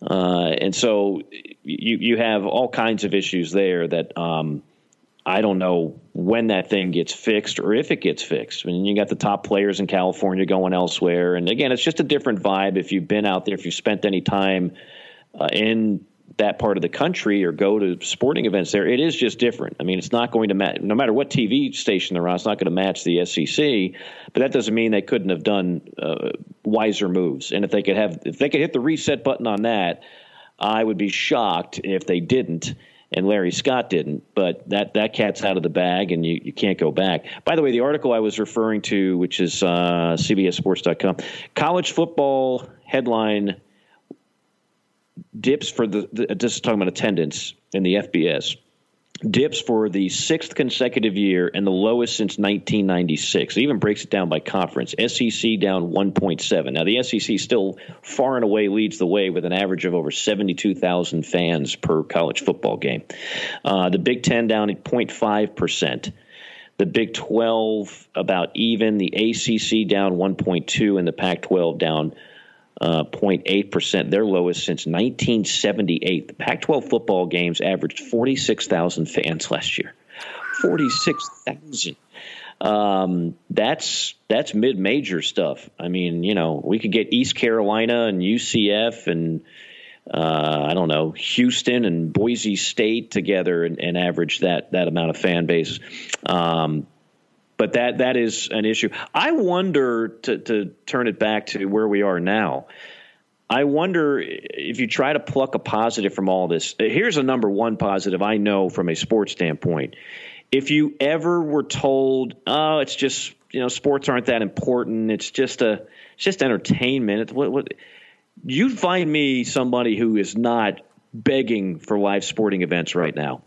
And so you have all kinds of issues there that I don't know when that thing gets fixed or if it gets fixed. I mean, you got the top players in California going elsewhere. And again, it's just a different vibe if you've been out there, if you've spent any time in that part of the country or go to sporting events there. It is just different. I mean, it's not going to match. No matter what TV station they're on, it's not going to match the SEC. But that doesn't mean they couldn't have done wiser moves. And if they could hit the reset button on that, I would be shocked if they didn't, and Larry Scott didn't. But that cat's out of the bag, and you can't go back. By the way, the article I was referring to, which is CBSSports.com, college football headline dips for just talking about attendance in the FBS. dips for the sixth consecutive year and the lowest since 1996. It even breaks it down by conference. SEC down 1.7. Now, the SEC still far and away leads the way with an average of over 72,000 fans per college football game. The Big Ten down at 0.5%. The Big 12 about even. The ACC down 1.2 and the Pac-12 down 0.8%, their lowest since 1978. The Pac-12 football games averaged 46,000 fans last year. 46,000. That's mid-major stuff. I mean, you know, we could get East Carolina and UCF and I don't know, Houston and Boise State together and average that amount of fan base. But that is an issue. I wonder, to turn it back to where we are now, I wonder if you try to pluck a positive from all this. Here's a number one positive I know from a sports standpoint. If you ever were told, oh, it's just, you know, sports aren't that important, it's just entertainment, you'd find me somebody who is not begging for live sporting events right now.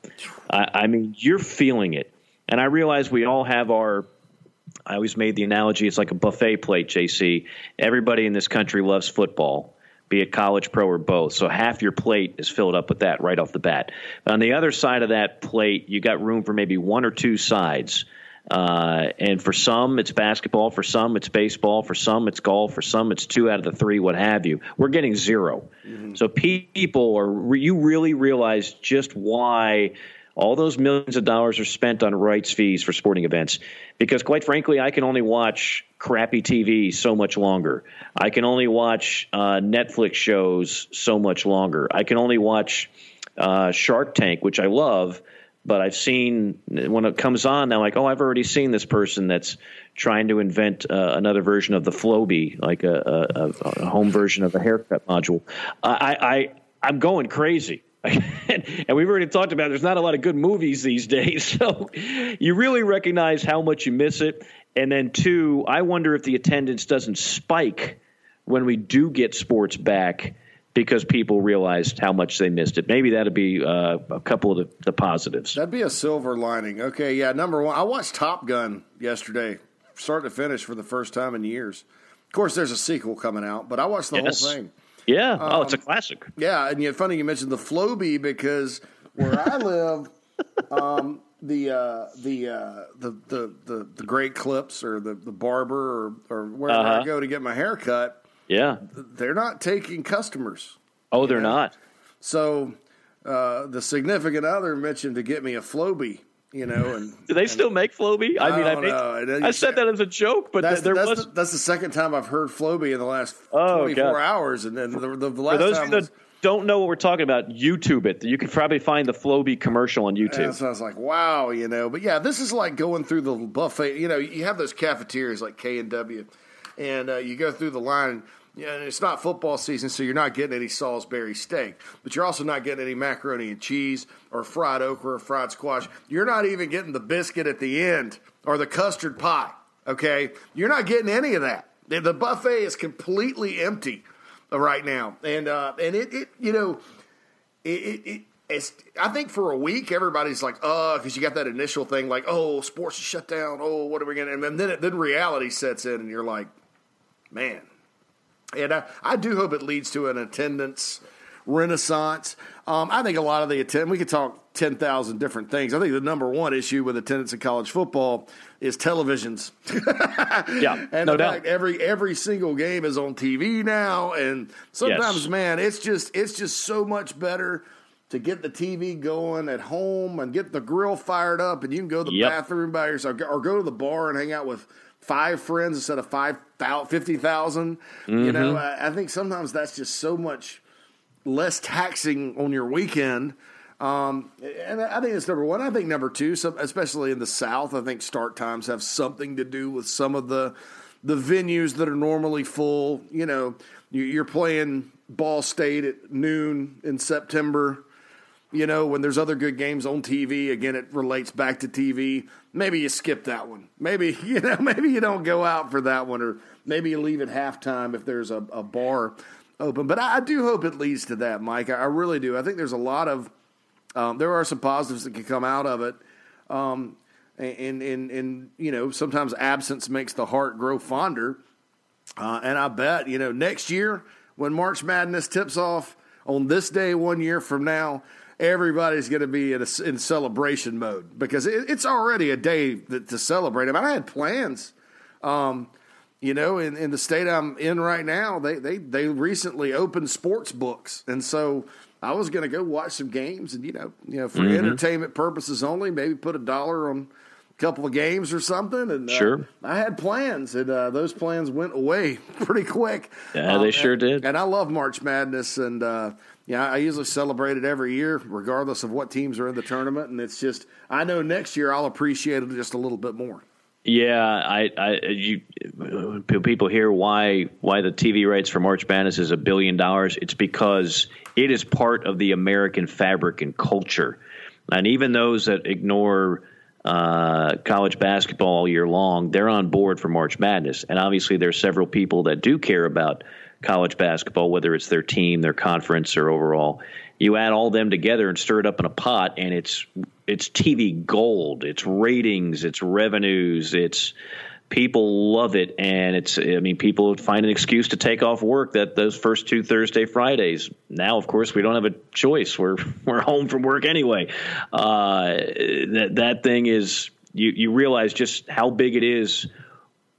I mean, you're feeling it. And I realize we all have our – I always made the analogy, it's like a buffet plate, JC. Everybody in this country loves football, be it college, pro, or both. So half your plate is filled up with that right off the bat. But on the other side of that plate, you got room for maybe one or two sides. And for some, it's basketball. For some, it's baseball. For some, it's golf. For some, it's 2 out of 3, what have you. We're getting 0. Mm-hmm. So people are – you really realize just why – all those millions of dollars are spent on rights fees for sporting events because, quite frankly, I can only watch crappy TV so much longer. I can only watch Netflix shows so much longer. I can only watch Shark Tank, which I love, but I've seen when it comes on, I'm like, oh, I've already seen this person that's trying to invent another version of the Flowbee, like a home version of a haircut module. I'm going crazy. And we've already talked about it. There's not a lot of good movies these days. So you really recognize how much you miss it. And then, two, I wonder if the attendance doesn't spike when we do get sports back because people realized how much they missed it. Maybe that would be a couple of the positives. That'd be a silver lining. Okay, yeah, number one, I watched Top Gun yesterday, start to finish for the first time in years. Of course, there's a sequel coming out, but I watched the whole thing. Yeah. Oh, it's a classic. Yeah, and it's funny you mentioned the Flowbee because where I live, the Great Clips or the barber or wherever I go to get my hair cut, yeah, they're not taking customers. Oh, they're not. So the significant other mentioned to get me a Flowbee. You know, and do they still make Flowbee? I mean, I said that as a joke, but that's the second time I've heard Flowbee in the last 24 hours, and then the last time. For those of you that don't know what we're talking about, YouTube it. You could probably find the Flowbee commercial on YouTube. And so I was like, wow, you know, but yeah, this is like going through the buffet. You know, you have those cafeterias like K&W, and you go through the line. Yeah, and it's not football season, so you're not getting any Salisbury steak, but you're also not getting any macaroni and cheese or fried okra or fried squash. You're not even getting the biscuit at the end or the custard pie, okay? You're not getting any of that. The buffet is completely empty right now. And it's, I think for a week, everybody's like, because you got that initial thing like, oh, sports is shut down. Oh, what are we going to – and then reality sets in, and you're like, man. And I do hope it leads to an attendance renaissance. I think a lot of the attendance, we could talk 10,000 different things. I think the number one issue with attendance in college football is televisions. Yeah, and no doubt. Every single game is on TV now. And sometimes, man, it's just so much better to get the TV going at home and get the grill fired up, and you can go to the bathroom by yourself or go to the bar and hang out with 5 friends instead of 50,000. You know, I think sometimes that's just so much less taxing on your weekend. And I think it's number one. I think number two, especially in the South, I think start times have something to do with some of the venues that are normally full. You know, you're playing Ball State at noon in September. You know, when there's other good games on TV, again, it relates back to TV. Maybe you skip that one. Maybe you don't go out for that one, or maybe you leave at halftime if there's a bar open. But I do hope it leads to that, Mike. I really do. I think there's a lot of There are some positives that can come out of it. And you know, sometimes absence makes the heart grow fonder. And I bet, you know, next year when March Madness tips off on this day 1 year from now, everybody's going to be in celebration mode, because it's already a day to celebrate. I mean, I had plans, you know, in the state I'm in right now, they recently opened sports books. And so I was going to go watch some games and, you know, for entertainment purposes only, maybe put $1 on a couple of games or something. And sure. I had plans, and those plans went away pretty quick. Yeah, they sure did. And I love March Madness, and, yeah, I usually celebrate it every year, regardless of what teams are in the tournament, and it's just, I know next year I'll appreciate it just a little bit more. Yeah, people hear why the TV rights for March Madness is $1 billion. It's because it is part of the American fabric and culture, and even those that ignore college basketball all year long, they're on board for March Madness, and obviously there's several people that do care about college basketball, whether it's their team, their conference, or overall. You add all them together and stir it up in a pot, and it's TV gold. It's ratings, it's revenues, it's people love it, and it's, I mean, people find an excuse to take off work that those first two Thursday, Fridays. Now, of course, we don't have a choice. We're home from work anyway. That thing is, you realize just how big it is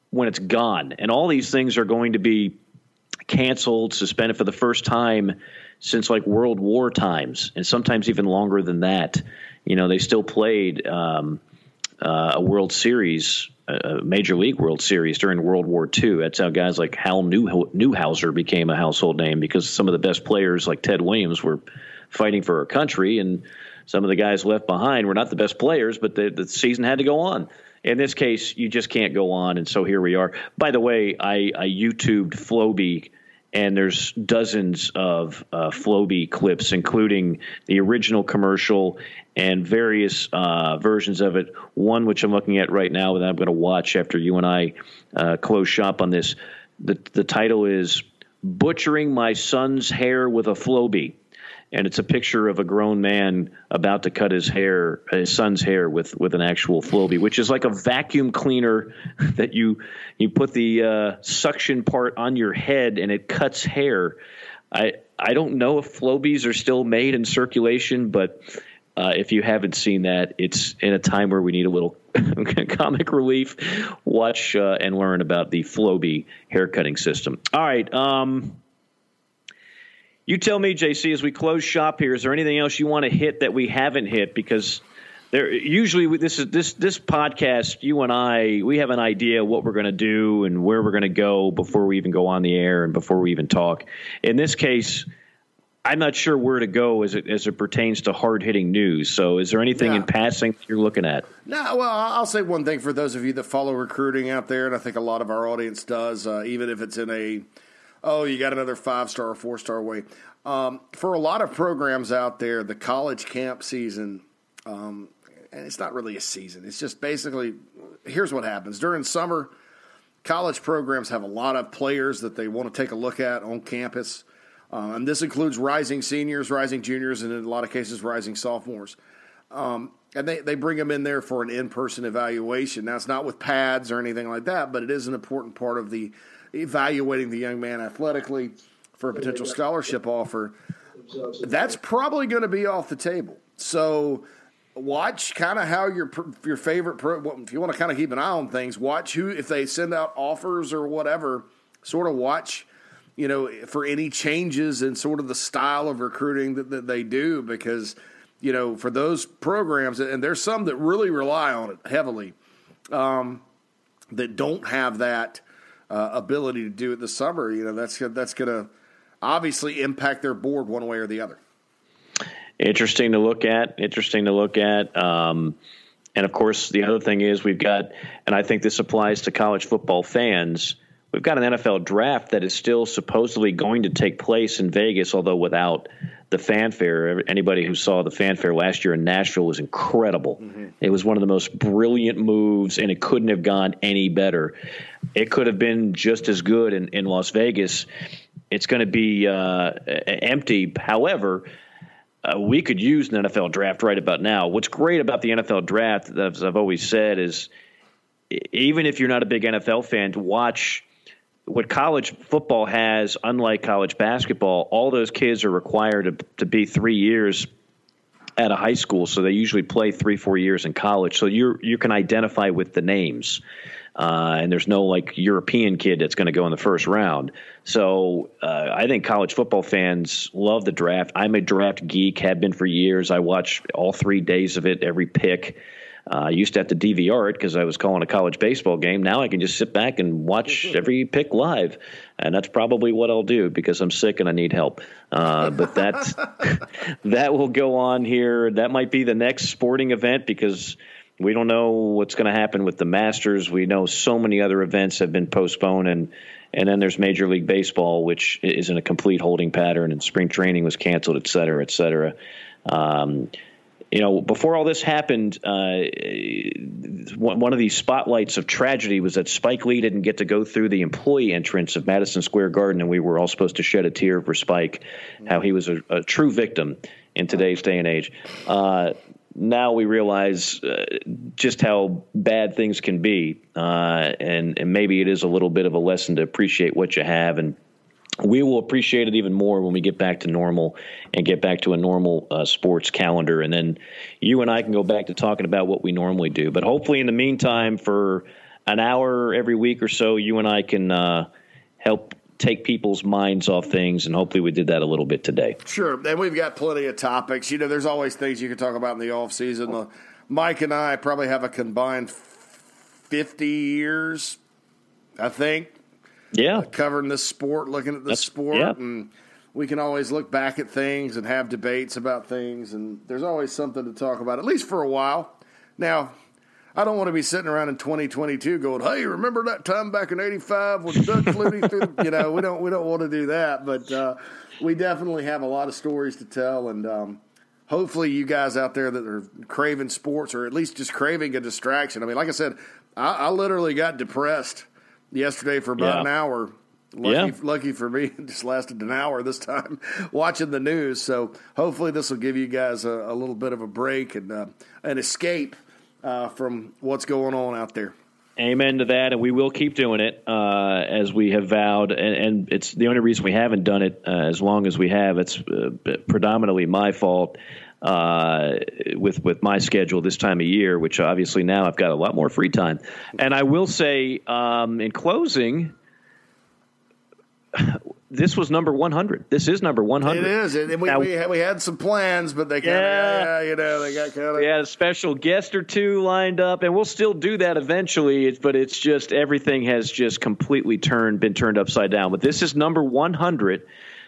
when it's gone, and all these things are going to be canceled, suspended for the first time since like World War times, and sometimes even longer than that. You know, they still played a World Series, a Major League World Series during World War II. That's how guys like Hal Newhouser became a household name, because some of the best players like Ted Williams were fighting for our country, and some of the guys left behind were not the best players, but the season had to go on. In this case, you just can't go on, and so here we are. By the way, I YouTubed Flowbee, and there's dozens of Flowbee clips, including the original commercial and various versions of it, one which I'm looking at right now that I'm going to watch after you and I close shop on this. The title is Butchering My Son's Hair with a Flowbee. And it's a picture of a grown man about to cut his hair, his son's hair, with an actual Flowbee, which is like a vacuum cleaner that you put the suction part on your head and it cuts hair. I don't know if Flowbees are still made in circulation, but if you haven't seen that, it's in a time where we need a little comic relief. Watch and learn about the Flowbee haircutting system. All right. You tell me, JC, as we close shop here, is there anything else you want to hit that we haven't hit? Because usually this podcast, you and I, we have an idea what we're going to do and where we're going to go before we even go on the air and before we even talk. In this case, I'm not sure where to go as it pertains to hard-hitting news. So is there anything in passing that you're looking at? No, well, I'll say one thing for those of you that follow recruiting out there, and I think a lot of our audience does, even if it's in a – oh, you got another 5-star or 4-star way. For a lot of programs out there, the college camp season, and it's not really a season. It's just basically, here's what happens. During summer, college programs have a lot of players that they want to take a look at on campus. And this includes rising seniors, rising juniors, and in a lot of cases, rising sophomores. And they bring them in there for an in-person evaluation. Now, it's not with pads or anything like that, but it is an important part of the evaluating the young man athletically for a potential scholarship offer. That's probably going to be off the table. So watch kind of how your favorite if you want to kind of keep an eye on things, watch who, if they send out offers or whatever, sort of watch, you know, for any changes in sort of the style of recruiting that they do, because, you know, for those programs, and there's some that really rely on it heavily, that don't have that ability to do it this summer, you know, that's going to obviously impact their board one way or the other. Interesting to look at. And of course, the other thing is we've got, and I think this applies to college football fans, we've got an NFL draft that is still supposedly going to take place in Vegas, although without the fanfare. Anybody who saw the fanfare last year in Nashville was incredible. Mm-hmm. It was one of the most brilliant moves, and it couldn't have gone any better. It could have been just as good in Las Vegas. It's going to be empty. However, we could use an NFL draft right about now. What's great about the NFL draft, as I've always said, is even if you're not a big NFL fan, to watch what college football has, unlike college basketball. All those kids are required to be 3 years at a high school, so they usually play 3-4 years in college. So you can identify with the names, and there's no like European kid that's going to go in the first round. So I think college football fans love the draft. I'm a draft geek, have been for years. I watch all 3 days of it, every pick. I used to have to DVR it because I was calling a college baseball game. Now I can just sit back and watch every pick live, and that's probably what I'll do because I'm sick and I need help. But that that will go on here. That might be the next sporting event because we don't know what's going to happen with the Masters. We know so many other events have been postponed, and then there's Major League Baseball, which is in a complete holding pattern, and spring training was canceled, et cetera, et cetera. You know, before all this happened, one of the spotlights of tragedy was that Spike Lee didn't get to go through the employee entrance of Madison Square Garden, and we were all supposed to shed a tear for Spike, how he was a true victim in today's day and age. Now we realize just how bad things can be, and maybe it is a little bit of a lesson to appreciate what you have, and we will appreciate it even more when we get back to normal and get back to a normal sports calendar. And then you and I can go back to talking about what we normally do. But hopefully in the meantime, for an hour every week or so, you and I can help take people's minds off things, and hopefully we did that a little bit today. Sure, and we've got plenty of topics. You know, there's always things you can talk about in the off season. Mike and I probably have a combined 50 years, I think. Yeah, covering this sport, looking at this sport, yeah. And we can always look back at things and have debates about things, and there's always something to talk about, at least for a while. Now, I don't want to be sitting around in 2022 going, "Hey, remember that time back in '85 with Doug Flutie?" You know, we don't want to do that, but we definitely have a lot of stories to tell, and hopefully, you guys out there that are craving sports, or at least just craving a distraction. I mean, like I said, I literally got depressed yesterday for about an hour. Lucky for me, it just lasted an hour this time, watching the news. So hopefully this will give you guys a little bit of a break and an escape from what's going on out there. Amen to that, and we will keep doing it as we have vowed, and it's the only reason we haven't done it as long as we have. It's predominantly my fault with my schedule this time of year, which obviously now I've got a lot more free time. And I will say, in closing, this was number 100. This is number 100. It is. And we had some plans, but they kind of. We had a special guest or two lined up, and we'll still do that eventually. But it's just everything has just completely been turned upside down. But this is number 100.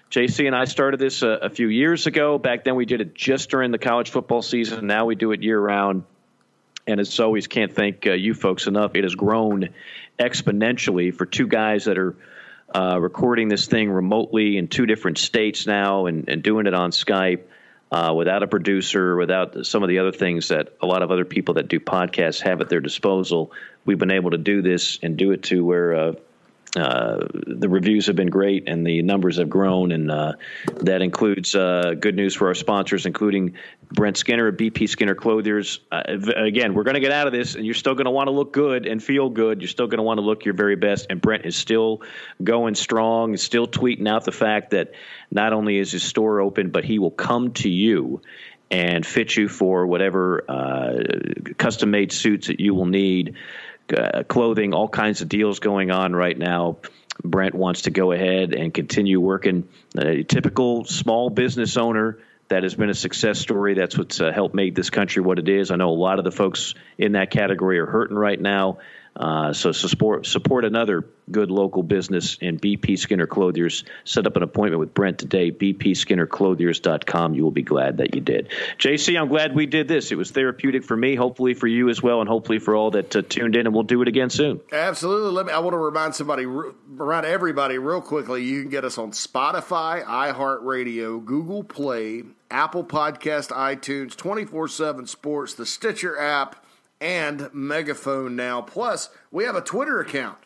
JC and I started this a few years ago. Back then we did it just during the college football season. Now we do it year-round. And as always, can't thank you folks enough. It has grown exponentially for two guys that are recording this thing remotely in two different states now and doing it on Skype without a producer, without some of the other things that a lot of other people that do podcasts have at their disposal. We've been able to do this and do it to where the reviews have been great and the numbers have grown, and that includes good news for our sponsors, including Brent Skinner at BP Skinner Clothiers. Again, we're going to get out of this, and you're still going to want to look good and feel good. You're still going to want to look your very best, and Brent is still going strong, is still tweeting out the fact that not only is his store open, but he will come to you and fit you for whatever custom-made suits that you will need. Clothing, all kinds of deals going on right now. Brent wants to go ahead and continue working. A typical small business owner that has been a success story. That's what's helped make this country what it is. I know a lot of the folks in that category are hurting right now. So support another good local business in BP Skinner Clothiers. Set up an appointment with Brent today, bpskinnerclothiers.com. You will be glad that you did. JC, I'm glad we did this. It was therapeutic for me, hopefully for you as well, and hopefully for all that tuned in, and we'll do it again soon. Absolutely. I want to remind everybody real quickly, you can get us on Spotify, iHeartRadio, Google Play, Apple Podcast, iTunes, 247 Sports, the Stitcher app, and Megaphone now. Plus, we have a Twitter account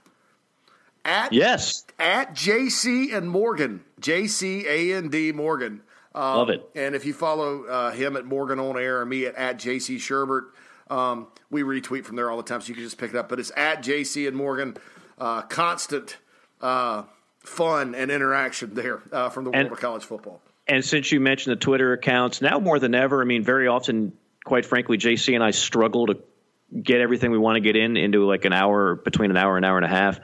at JC and Morgan, JCAND Morgan. Love it. And if you follow him at Morgan On Air and me at JC Sherbert, we retweet from there all the time, so you can just pick it up. But it's at JC and Morgan. Constant fun and interaction there from the world of college football. And since you mentioned the Twitter accounts, now more than ever, I mean, very often, quite frankly, JC and I struggle to get everything we want to get into like an hour, between an hour and a half.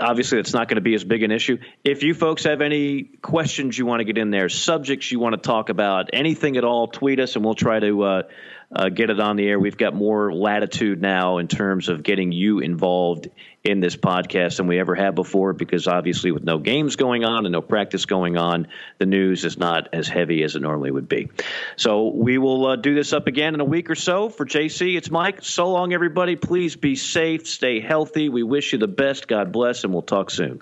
Obviously, it's not going to be as big an issue. If you folks have any questions you want to get in there, subjects you want to talk about, anything at all, tweet us and we'll try to get it on the air. We've got more latitude now in terms of getting you involved in this podcast than we ever have before, because obviously with no games going on and no practice going on, the news is not as heavy as it normally would be. So we will do this up again in a week or so. For JC, it's Mike. So long, everybody. Please be safe. Stay healthy. We wish you the best. God bless, and we'll talk soon.